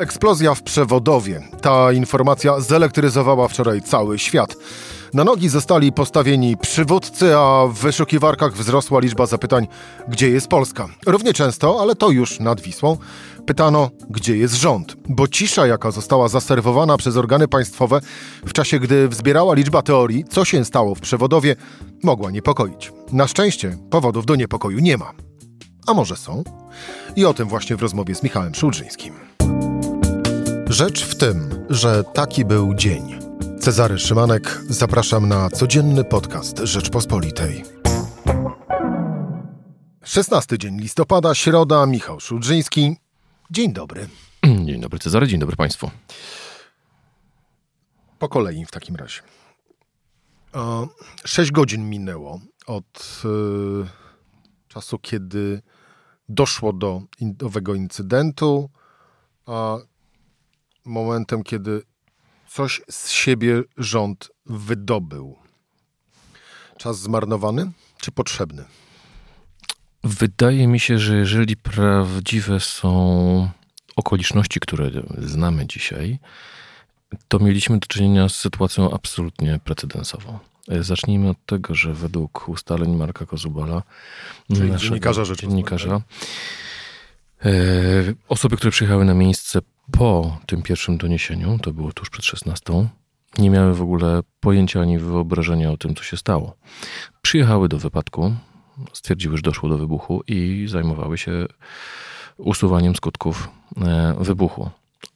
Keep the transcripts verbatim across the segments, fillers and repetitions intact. Eksplozja w Przewodowie. Ta informacja zelektryzowała wczoraj cały świat. Na nogi zostali postawieni przywódcy, a w wyszukiwarkach wzrosła liczba zapytań, gdzie jest Polska. Równie często, ale to już nad Wisłą, pytano, gdzie jest rząd. Bo cisza, jaka została zaserwowana przez organy państwowe w czasie, gdy wzbierała liczba teorii, co się stało w Przewodowie, mogła niepokoić. Na szczęście powodów do niepokoju nie ma. A może są? I o tym właśnie w rozmowie z Michałem Szułdrzyńskim. Rzecz w tym, że taki był dzień. Cezary Szymanek, zapraszam na codzienny podcast Rzeczpospolitej. szesnasty dzień listopada, środa, Michał Szułdrzyński. Dzień dobry. Dzień dobry Cezary, dzień dobry Państwu. Po kolei w takim razie. Sześć godzin minęło od yy, czasu, kiedy doszło do in- owego incydentu, a momentem, kiedy coś z siebie rząd wydobył. Czas zmarnowany czy potrzebny? Wydaje mi się, że jeżeli prawdziwe są okoliczności, które znamy dzisiaj, to mieliśmy do czynienia z sytuacją absolutnie precedensową. Zacznijmy od tego, że według ustaleń Marka Kozubala, czyli dziennikarza Rzeczpospolitej, osoby, które przyjechały na miejsce po tym pierwszym doniesieniu, to było tuż przed szesnastą, nie miały w ogóle pojęcia ani wyobrażenia o tym, co się stało. Przyjechały do wypadku, stwierdziły, że doszło do wybuchu i zajmowały się usuwaniem skutków wybuchu.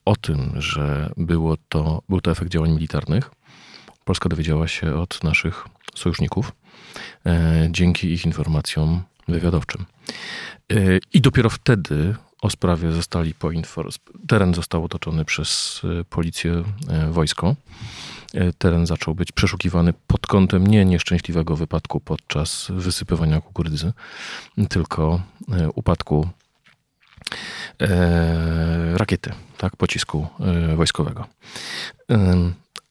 O tym, że było to, był to efekt działań militarnych, Polska dowiedziała się od naszych sojuszników dzięki ich informacjom wywiadowczym. I dopiero wtedy o sprawie zostali poinformowani. Teren został otoczony przez policję, wojsko. Teren zaczął być przeszukiwany pod kątem nie nieszczęśliwego wypadku podczas wysypywania kukurydzy, tylko upadku rakiety, tak, pocisku wojskowego.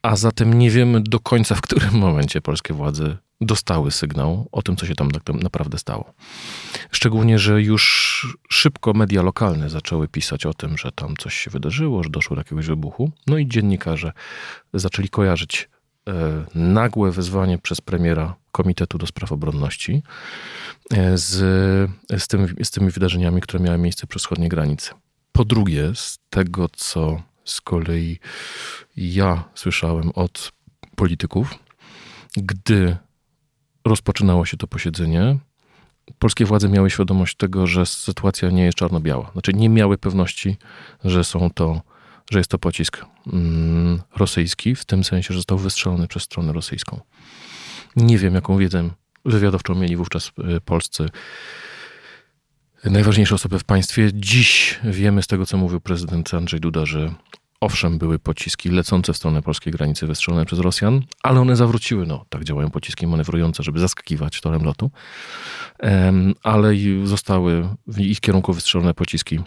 A zatem nie wiemy do końca, w którym momencie polskie władze dostały sygnał o tym, co się tam naprawdę stało. Szczególnie, że już szybko media lokalne zaczęły pisać o tym, że tam coś się wydarzyło, że doszło do jakiegoś wybuchu. No i dziennikarze zaczęli kojarzyć e, nagłe wezwanie przez premiera Komitetu do Spraw Obronności e, z, z, tymi, z tymi wydarzeniami, które miały miejsce przy wschodniej granicy. Po drugie, z tego, co z kolei ja słyszałem od polityków, gdy rozpoczynało się to posiedzenie, polskie władze miały świadomość tego, że sytuacja nie jest czarno-biała. Znaczy nie miały pewności, że, są to, że jest to pocisk mm, rosyjski, w tym sensie, że został wystrzelony przez stronę rosyjską. Nie wiem, jaką wiedzę wywiadowczą mieli wówczas polscy najważniejsze osoby w państwie. Dziś wiemy z tego, co mówił prezydent Andrzej Duda, że owszem, były pociski lecące w stronę polskiej granicy wystrzelone przez Rosjan, ale one zawróciły. No, tak działają pociski manewrujące, żeby zaskakiwać torem lotu. Um, ale zostały w ich kierunku wystrzelone pociski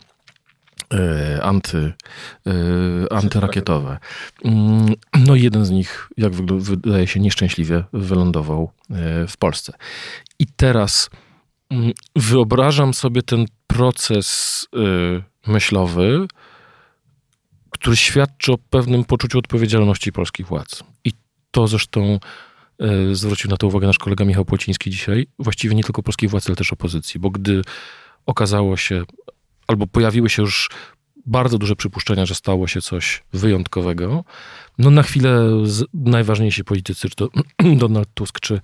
e, anty, e, antyrakietowe. Um, no i jeden z nich, jak wydaje się, nieszczęśliwie wylądował e, w Polsce. I teraz um, wyobrażam sobie ten proces e, myślowy, który świadczy o pewnym poczuciu odpowiedzialności polskich władz. I to zresztą e, zwrócił na to uwagę nasz kolega Michał Płociński dzisiaj, właściwie nie tylko polskich władz, ale też opozycji, bo gdy okazało się, albo pojawiły się już bardzo duże przypuszczenia, że stało się coś wyjątkowego, no na chwilę najważniejsi politycy, czy to Donald Tusk, czy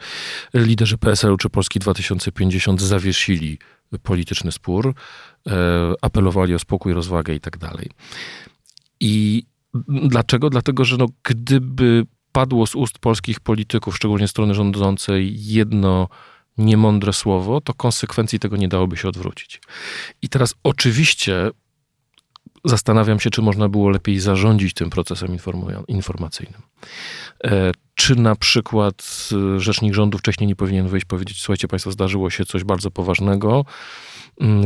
liderzy P S L u, czy Polski dwa tysiące pięćdziesiąt zawiesili polityczny spór, e, apelowali o spokój, rozwagę i tak dalej. I dlaczego? Dlatego, że no, gdyby padło z ust polskich polityków, szczególnie strony rządzącej, jedno niemądre słowo, to konsekwencji tego nie dałoby się odwrócić. I teraz oczywiście zastanawiam się, czy można było lepiej zarządzić tym procesem informacyjnym. Czy na przykład rzecznik rządu wcześniej nie powinien wyjść i powiedzieć, słuchajcie państwo, zdarzyło się coś bardzo poważnego,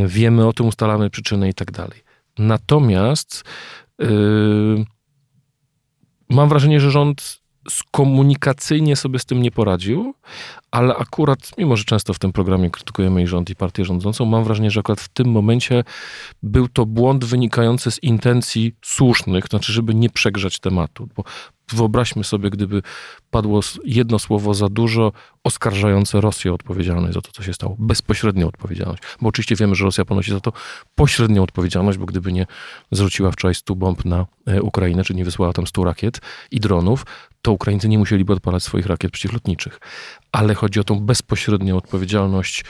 wiemy o tym, ustalamy przyczyny i tak dalej. Natomiast mam wrażenie, że rząd komunikacyjnie sobie z tym nie poradził, ale akurat, mimo że często w tym programie krytykujemy i rząd, i partię rządzącą, mam wrażenie, że akurat w tym momencie był to błąd wynikający z intencji słusznych, to znaczy, żeby nie przegrzać tematu, bo wyobraźmy sobie, gdyby padło jedno słowo za dużo oskarżające Rosję o odpowiedzialność za to, co się stało. Bezpośrednią odpowiedzialność. Bo oczywiście wiemy, że Rosja ponosi za to pośrednią odpowiedzialność, bo gdyby nie zrzuciła wczoraj stu bomb na Ukrainę, czy nie wysłała tam stu rakiet i dronów, to Ukraińcy nie musieliby odpalać swoich rakiet przeciwlotniczych. Ale chodzi o tą bezpośrednią odpowiedzialność,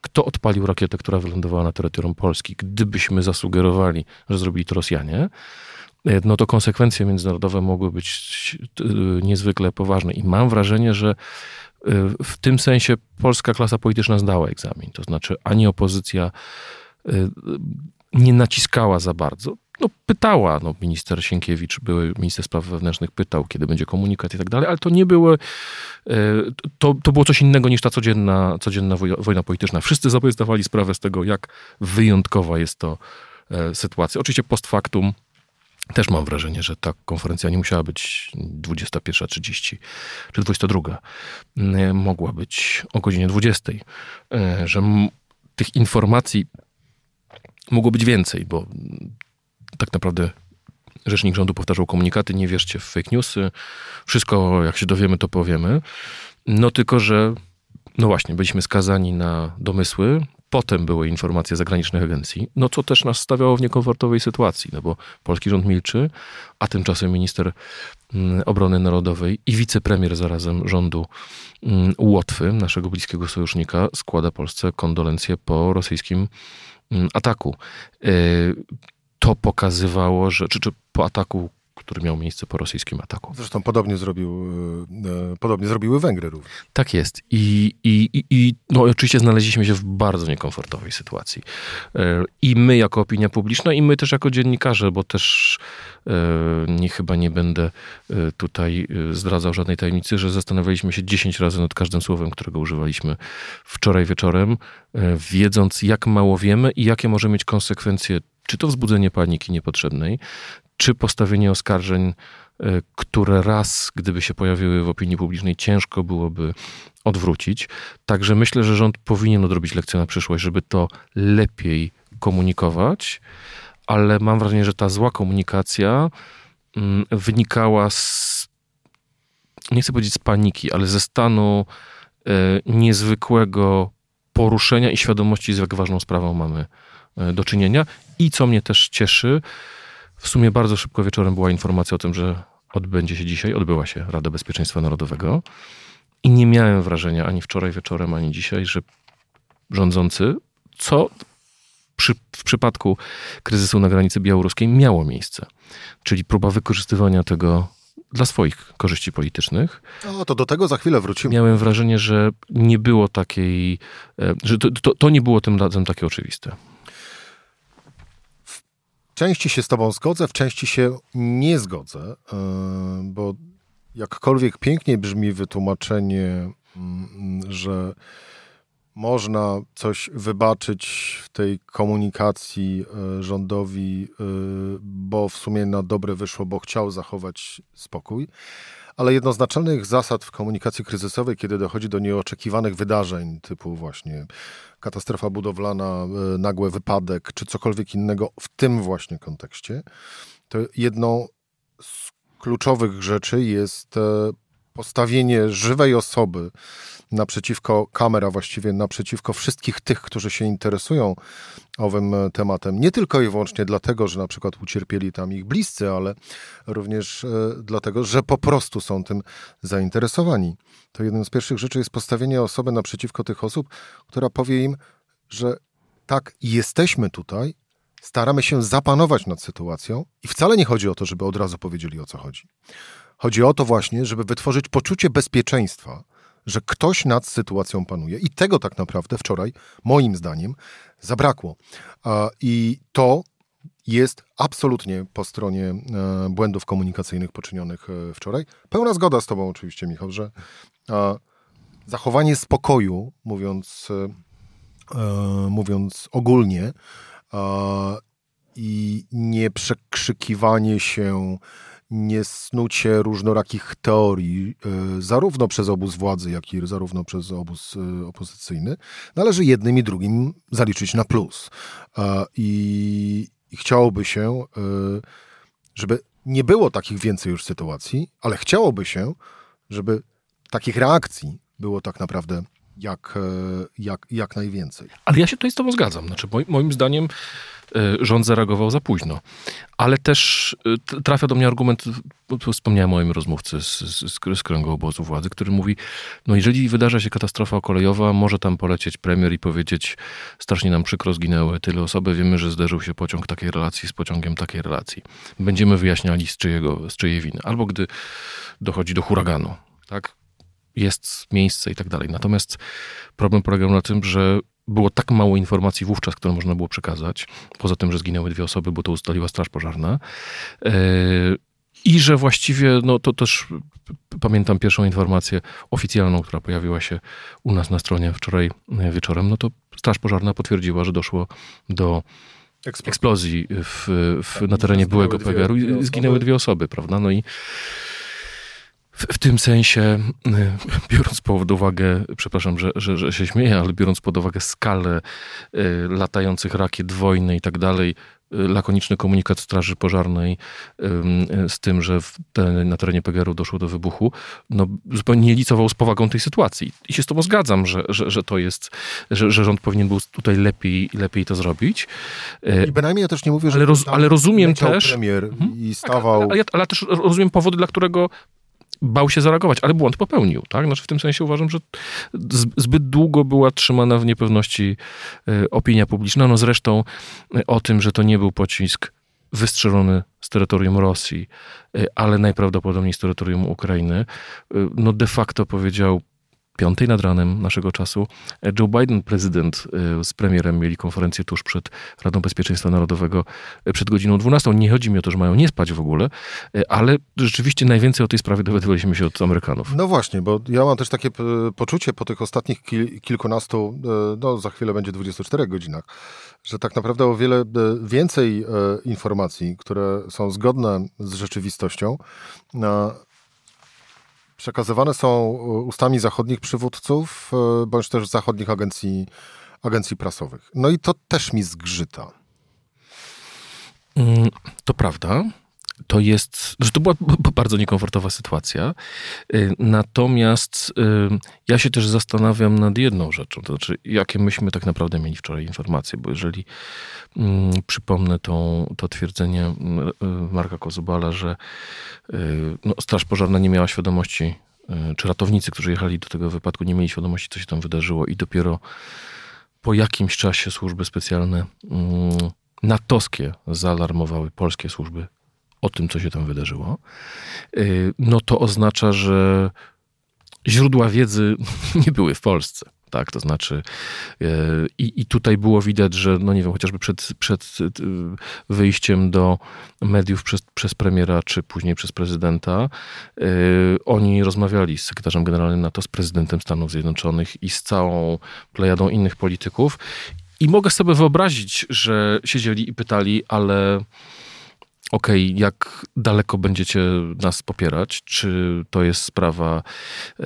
kto odpalił rakietę, która wylądowała na terytorium Polski. Gdybyśmy zasugerowali, że zrobili to Rosjanie, no to konsekwencje międzynarodowe mogły być niezwykle poważne. I mam wrażenie, że w tym sensie polska klasa polityczna zdała egzamin. To znaczy ani opozycja nie naciskała za bardzo. No pytała, no minister Sienkiewicz, były minister spraw wewnętrznych, pytał, kiedy będzie komunikat i tak dalej, ale to nie było, to, to było coś innego niż ta codzienna, codzienna wojna polityczna. Wszyscy sobie zdawali sprawę z tego, jak wyjątkowa jest to sytuacja. Oczywiście post factum też mam wrażenie, że ta konferencja nie musiała być dwudziesta pierwsza trzydzieści czy dwudziesta druga. Mogła być o godzinie dwudziestej. Że m- tych informacji mogło być więcej, bo tak naprawdę rzecznik rządu powtarzał komunikaty, nie wierzcie w fake newsy, wszystko jak się dowiemy, to powiemy. No tylko, że no właśnie, byliśmy skazani na domysły. Potem były informacje zagranicznych agencji, no co też nas stawiało w niekomfortowej sytuacji, no bo polski rząd milczy, a tymczasem minister obrony narodowej i wicepremier zarazem rządu Łotwy, naszego bliskiego sojusznika, składa Polsce kondolencje po rosyjskim ataku. To pokazywało, że czy, czy po ataku, który miał miejsce po rosyjskim ataku. Zresztą podobnie, zrobił, podobnie zrobiły Węgry również. Tak jest. I, i, i no oczywiście znaleźliśmy się w bardzo niekomfortowej sytuacji. I my jako opinia publiczna, i my też jako dziennikarze, bo też nie, chyba nie będę tutaj zdradzał żadnej tajemnicy, że zastanawialiśmy się dziesięć razy nad każdym słowem, którego używaliśmy wczoraj wieczorem, wiedząc jak mało wiemy i jakie może mieć konsekwencje, czy to wzbudzenie paniki niepotrzebnej, czy postawienie oskarżeń, które raz, gdyby się pojawiły w opinii publicznej, ciężko byłoby odwrócić. Także myślę, że rząd powinien odrobić lekcję na przyszłość, żeby to lepiej komunikować, ale mam wrażenie, że ta zła komunikacja wynikała z, nie chcę powiedzieć z paniki, ale ze stanu niezwykłego poruszenia i świadomości, z jak ważną sprawą mamy do czynienia. I co mnie też cieszy, w sumie bardzo szybko wieczorem była informacja o tym, że odbędzie się dzisiaj, odbyła się Rada Bezpieczeństwa Narodowego i nie miałem wrażenia ani wczoraj wieczorem, ani dzisiaj, że rządzący, co przy, w przypadku kryzysu na granicy białoruskiej miało miejsce, czyli próba wykorzystywania tego dla swoich korzyści politycznych. No to do tego za chwilę wrócimy. Miałem wrażenie, że nie było takiej, że to, to, to nie było tym razem takie oczywiste. W części się z tobą zgodzę, w części się nie zgodzę, bo jakkolwiek pięknie brzmi wytłumaczenie, że można coś wybaczyć w tej komunikacji rządowi, bo w sumie na dobre wyszło, bo chciał zachować spokój, ale jednoznacznych zasad w komunikacji kryzysowej, kiedy dochodzi do nieoczekiwanych wydarzeń, typu właśnie katastrofa budowlana, nagły wypadek, czy cokolwiek innego w tym właśnie kontekście, to jedną z kluczowych rzeczy jest postawienie żywej osoby naprzeciwko, kamera właściwie naprzeciwko wszystkich tych, którzy się interesują owym tematem. Nie tylko i wyłącznie dlatego, że na przykład ucierpieli tam ich bliscy, ale również dlatego, że po prostu są tym zainteresowani. To jedną z pierwszych rzeczy jest postawienie osoby naprzeciwko tych osób, która powie im, że tak, jesteśmy tutaj, staramy się zapanować nad sytuacją i wcale nie chodzi o to, żeby od razu powiedzieli, o co chodzi. Chodzi o to właśnie, żeby wytworzyć poczucie bezpieczeństwa, że ktoś nad sytuacją panuje. I tego tak naprawdę wczoraj, moim zdaniem, zabrakło. I to jest absolutnie po stronie błędów komunikacyjnych poczynionych wczoraj. Pełna zgoda z tobą oczywiście, Michał, że zachowanie spokoju, mówiąc, mówiąc ogólnie, i nie przekrzykiwanie się, nie snucie różnorakich teorii, zarówno przez obóz władzy, jak i zarówno przez obóz opozycyjny, należy jednym i drugim zaliczyć na plus. I, i chciałoby się, żeby nie było takich więcej już sytuacji, ale chciałoby się, żeby takich reakcji było tak naprawdę jak, jak, jak najwięcej. Ale ja się tutaj z tobą zgadzam. Znaczy, moim zdaniem rząd zareagował za późno. Ale też trafia do mnie argument, wspomniałem o moim rozmówcy z, z, z kręgu obozu władzy, który mówi, no jeżeli wydarza się katastrofa kolejowa, może tam polecieć premier i powiedzieć, strasznie nam przykro, zginęły tyle osoby, wiemy, że zderzył się pociąg takiej relacji z pociągiem takiej relacji. Będziemy wyjaśniali z, czyjego, z czyjej winy. Albo gdy dochodzi do huraganu, tak? Jest miejsce i tak dalej. Natomiast problem polegał na tym, że było tak mało informacji wówczas, które można było przekazać, poza tym, że zginęły dwie osoby, bo to ustaliła Straż Pożarna. Yy, I że właściwie, no to też pamiętam pierwszą informację oficjalną, która pojawiła się u nas na stronie wczoraj wieczorem, no to Straż Pożarna potwierdziła, że doszło do eksplozji w, w, tak, na terenie byłego P G R-u i zginęły dwie osoby, prawda? No i W, w tym sensie, biorąc pod uwagę, przepraszam, że, że, że się śmieję, ale biorąc pod uwagę skalę y, latających rakiet, wojny i tak dalej, y, lakoniczny komunikat Straży Pożarnej y, y, z tym, że w ten, na terenie P G R-u doszło do wybuchu, no, zupełnie nie licował z powagą tej sytuacji. I się z tobą zgadzam, że, że, że to jest, że, że rząd powinien był tutaj lepiej, lepiej to zrobić. Y, I bynajmniej ja też nie mówię, że... Ale, roz, ale rozumiem też... premier hmm? i stawał... Ale, ale, ale też rozumiem powody, dla którego... Bał się zareagować, ale błąd popełnił. Tak? Znaczy w tym sensie uważam, że zbyt długo była trzymana w niepewności opinia publiczna. No zresztą o tym, że to nie był pocisk wystrzelony z terytorium Rosji, ale najprawdopodobniej z terytorium Ukrainy, no de facto powiedział piątej nad ranem naszego czasu Joe Biden, prezydent, z premierem mieli konferencję tuż przed Radą Bezpieczeństwa Narodowego przed godziną dwunastą. Nie chodzi mi o to, że mają nie spać w ogóle, ale rzeczywiście najwięcej o tej sprawie dowiadywaliśmy się od Amerykanów. No właśnie, bo ja mam też takie poczucie po tych ostatnich kil- kilkunastu, no za chwilę będzie dwudziestu czterech godzinach, że tak naprawdę o wiele więcej informacji, które są zgodne z rzeczywistością, przekazywane są ustami zachodnich przywódców, bądź też zachodnich agencji, agencji prasowych. No i to też mi zgrzyta. To prawda. To jest, że to była bardzo niekomfortowa sytuacja. Natomiast ja się też zastanawiam nad jedną rzeczą, to znaczy jakie myśmy tak naprawdę mieli wczoraj informacje, bo jeżeli mm, przypomnę tą, to twierdzenie Marka Kozubala, że no, Straż Pożarna nie miała świadomości, czy ratownicy, którzy jechali do tego wypadku, nie mieli świadomości, co się tam wydarzyło i dopiero po jakimś czasie służby specjalne mm, natowskie zaalarmowały polskie służby o tym, co się tam wydarzyło, no to oznacza, że źródła wiedzy nie były w Polsce. Tak, to znaczy i, i tutaj było widać, że no nie wiem, chociażby przed, przed wyjściem do mediów przez, przez premiera, czy później przez prezydenta, yy, oni rozmawiali z sekretarzem generalnym NATO, z prezydentem Stanów Zjednoczonych i z całą plejadą innych polityków. I mogę sobie wyobrazić, że siedzieli i pytali, ale... Okej, okay, jak daleko będziecie nas popierać? Czy to jest sprawa y,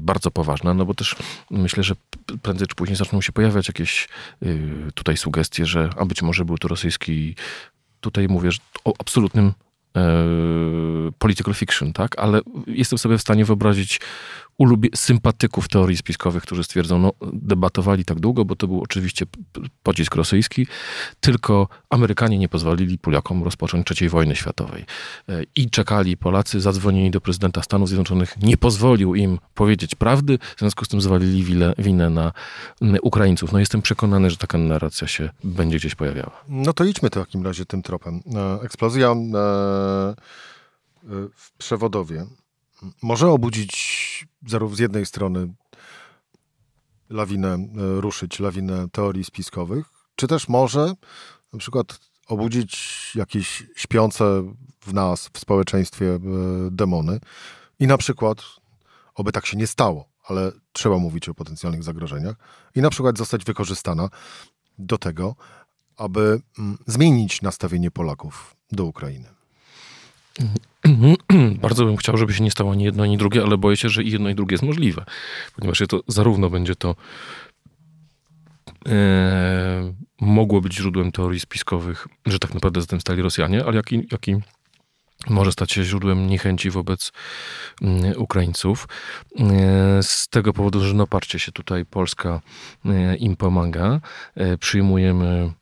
bardzo poważna? No bo też myślę, że prędzej czy później zaczną się pojawiać jakieś y, tutaj sugestie, że a być może był to rosyjski, tutaj mówię o absolutnym y, political fiction, tak? Ale jestem sobie w stanie wyobrazić ulubie- sympatyków teorii spiskowych, którzy stwierdzą, no debatowali tak długo, bo to był oczywiście pocisk rosyjski, tylko Amerykanie nie pozwolili Polakom rozpocząć trzeciej wojny światowej. I czekali Polacy, zadzwonili do prezydenta Stanów Zjednoczonych, nie pozwolił im powiedzieć prawdy, w związku z tym zwalili winę, winę na Ukraińców. No jestem przekonany, że taka narracja się będzie gdzieś pojawiała. No to idźmy w takim razie tym tropem. Eksplozja w Przewodowie może obudzić zarówno z jednej strony lawinę, ruszyć lawinę teorii spiskowych, czy też może na przykład obudzić jakieś śpiące w nas, w społeczeństwie demony i na przykład, oby tak się nie stało, ale trzeba mówić o potencjalnych zagrożeniach i na przykład zostać wykorzystana do tego, aby zmienić nastawienie Polaków do Ukrainy. Bardzo bym chciał, żeby się nie stało ani jedno, ani drugie, ale boję się, że i jedno, i drugie jest możliwe. Ponieważ to zarówno będzie to e, mogło być źródłem teorii spiskowych, że tak naprawdę za tym stali Rosjanie, ale jak i, jak i może stać się źródłem niechęci wobec Ukraińców. Z tego powodu, że no patrzcie się, tutaj Polska im pomaga. Przyjmujemy,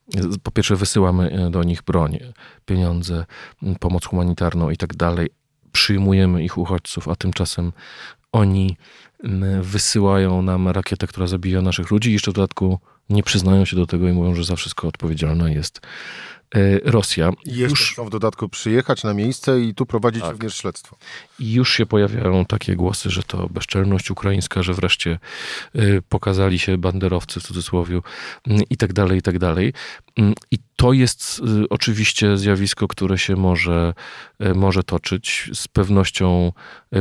po pierwsze wysyłamy do nich broń, pieniądze, pomoc humanitarną i tak dalej. Przyjmujemy ich uchodźców, a tymczasem oni wysyłają nam rakietę, która zabija naszych ludzi i jeszcze w dodatku nie przyznają się do tego i mówią, że za wszystko odpowiedzialna jest Rosja. Jeszcze już chcą w dodatku przyjechać na miejsce i tu prowadzić tak. również śledztwo. I już się pojawiają takie głosy, że to bezczelność ukraińska, że wreszcie pokazali się banderowcy w cudzysłowie i tak dalej, i tak dalej. I to jest oczywiście zjawisko, które się może, może toczyć. Z pewnością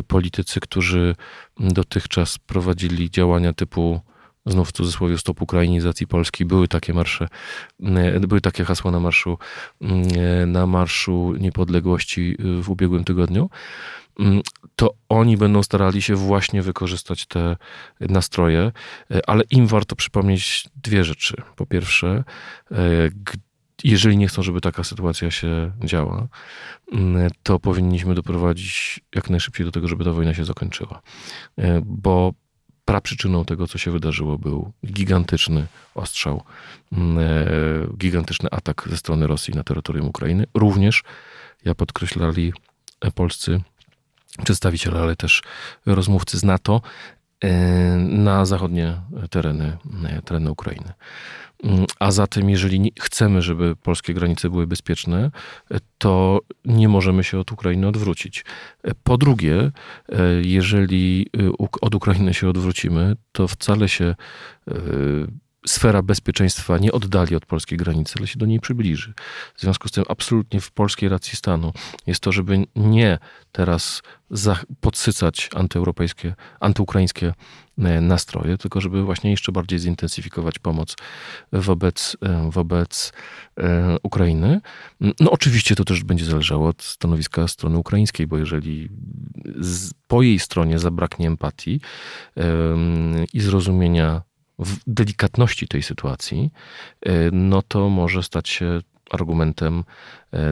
politycy, którzy dotychczas prowadzili działania typu znów w cudzysłowie stop ukrainizacji Polski. Były takie marsze, były takie hasła na marszu, na marszu niepodległości w ubiegłym tygodniu. To oni będą starali się właśnie wykorzystać te nastroje, ale im warto przypomnieć dwie rzeczy. Po pierwsze, jeżeli nie chcą, żeby taka sytuacja się działa, to powinniśmy doprowadzić jak najszybciej do tego, żeby ta wojna się zakończyła. Bo praprzyczyną tego, co się wydarzyło, był gigantyczny ostrzał, gigantyczny atak ze strony Rosji na terytorium Ukrainy. Również, jak podkreślali polscy przedstawiciele, ale też rozmówcy z NATO, na zachodnie tereny, tereny Ukrainy. A zatem, jeżeli chcemy, żeby polskie granice były bezpieczne, to nie możemy się od Ukrainy odwrócić. Po drugie, jeżeli od Ukrainy się odwrócimy, to wcale się sfera bezpieczeństwa nie oddali od polskiej granicy, ale się do niej przybliży. W związku z tym absolutnie w polskiej racji stanu jest to, żeby nie teraz podsycać antyeuropejskie, antyukraińskie nastroje, tylko żeby właśnie jeszcze bardziej zintensyfikować pomoc wobec, wobec Ukrainy. No oczywiście to też będzie zależało od stanowiska strony ukraińskiej, bo jeżeli z, po jej stronie zabraknie empatii yy, i zrozumienia w delikatności tej sytuacji, no to może stać się argumentem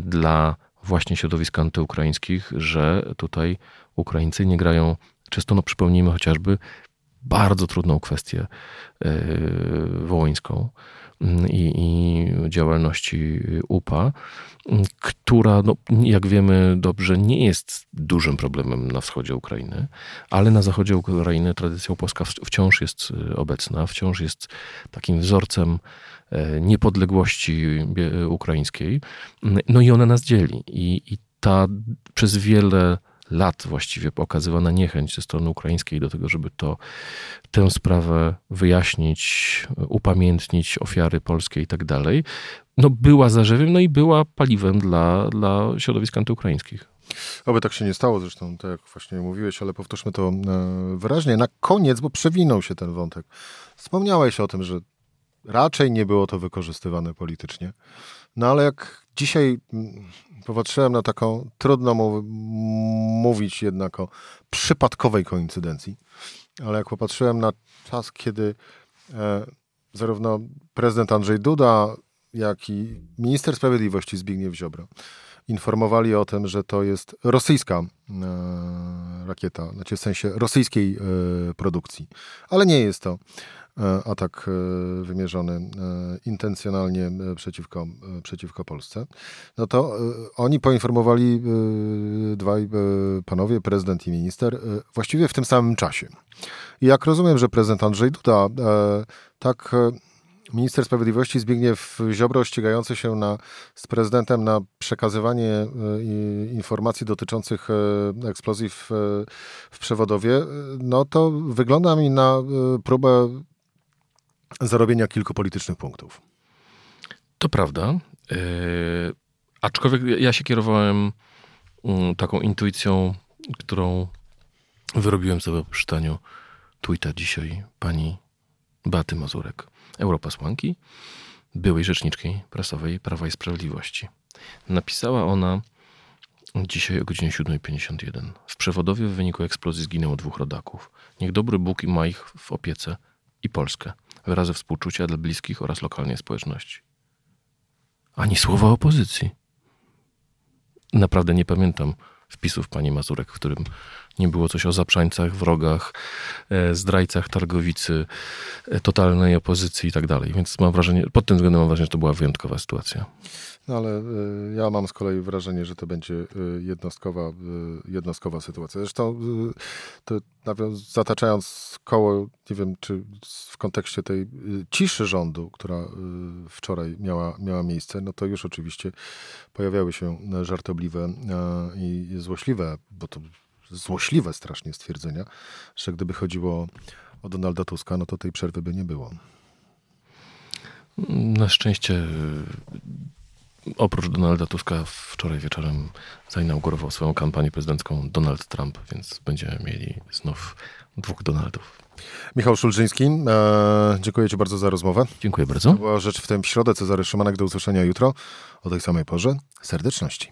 dla właśnie środowisk antyukraińskich, że tutaj Ukraińcy nie grają czysto, no przypomnijmy chociażby bardzo trudną kwestię wołyńską i, i działalności U P A, która, no, jak wiemy dobrze, nie jest dużym problemem na wschodzie Ukrainy, ale na zachodzie Ukrainy tradycja upolska wciąż jest obecna, wciąż jest takim wzorcem niepodległości ukraińskiej. No i ona nas dzieli. I, i ta przez wiele lat właściwie pokazywana niechęć ze strony ukraińskiej do tego, żeby to, tę sprawę wyjaśnić, upamiętnić ofiary polskie i tak dalej, no była zarzewiem, no i była paliwem dla, dla środowisk antyukraińskich. Oby tak się nie stało zresztą, tak jak właśnie mówiłeś, ale powtórzmy to wyraźnie. Na koniec, bo przewinął się ten wątek. Wspomniałeś o tym, że raczej nie było to wykorzystywane politycznie. No ale jak dzisiaj popatrzyłem na taką, trudno mu, mówić jednak o przypadkowej koincydencji, ale jak popatrzyłem na czas, kiedy e, zarówno prezydent Andrzej Duda, jak i minister sprawiedliwości Zbigniew Ziobro informowali o tym, że to jest rosyjska e, rakieta, znaczy w sensie rosyjskiej e, produkcji, ale nie jest to atak wymierzony intencjonalnie przeciwko, przeciwko Polsce, no to oni poinformowali dwaj panowie, prezydent i minister, właściwie w tym samym czasie. I jak rozumiem, że prezydent Andrzej Duda, tak minister sprawiedliwości Zbigniew Ziobro ścigający się na, z prezydentem na przekazywanie informacji dotyczących eksplozji w, w Przewodowie, no to wygląda mi na próbę zarobienia kilku politycznych punktów. To prawda. Yy, aczkolwiek ja się kierowałem um, taką intuicją, którą wyrobiłem sobie po czytaniu tweeta dzisiaj pani Beaty Mazurek, europosłanki, byłej rzeczniczki prasowej Prawa i Sprawiedliwości. Napisała ona Dzisiaj o godzinie siódma pięćdziesiąt jeden. W Przewodowie w wyniku eksplozji zginęło dwóch rodaków. Niech dobry Bóg ma ich w opiece i Polskę. Wyrazy współczucia dla bliskich oraz lokalnej społeczności. Ani słowa opozycji. Naprawdę nie pamiętam wpisów pani Mazurek, w którym nie było coś o zaprzańcach, wrogach, zdrajcach Targowicy, totalnej opozycji i tak dalej. Więc mam wrażenie, pod tym względem mam wrażenie, że to była wyjątkowa sytuacja. No ale ja mam z kolei wrażenie, że to będzie jednostkowa, jednostkowa sytuacja. Zresztą to zataczając koło, nie wiem, czy w kontekście tej ciszy rządu, która wczoraj miała, miała miejsce, no to już oczywiście pojawiały się żartobliwe i złośliwe, bo to złośliwe strasznie stwierdzenia, że gdyby chodziło o Donalda Tuska, no to tej przerwy by nie było. Na szczęście oprócz Donalda Tuska wczoraj wieczorem zainaugurował swoją kampanię prezydencką Donald Trump, więc będziemy mieli znów dwóch Donaldów. Michał Szułdrzyński, e, dziękuję ci bardzo za rozmowę. Dziękuję bardzo. To była Rzecz w Tym w środę. Cezary Szymanek, do usłyszenia jutro o tej samej porze. Serdeczności.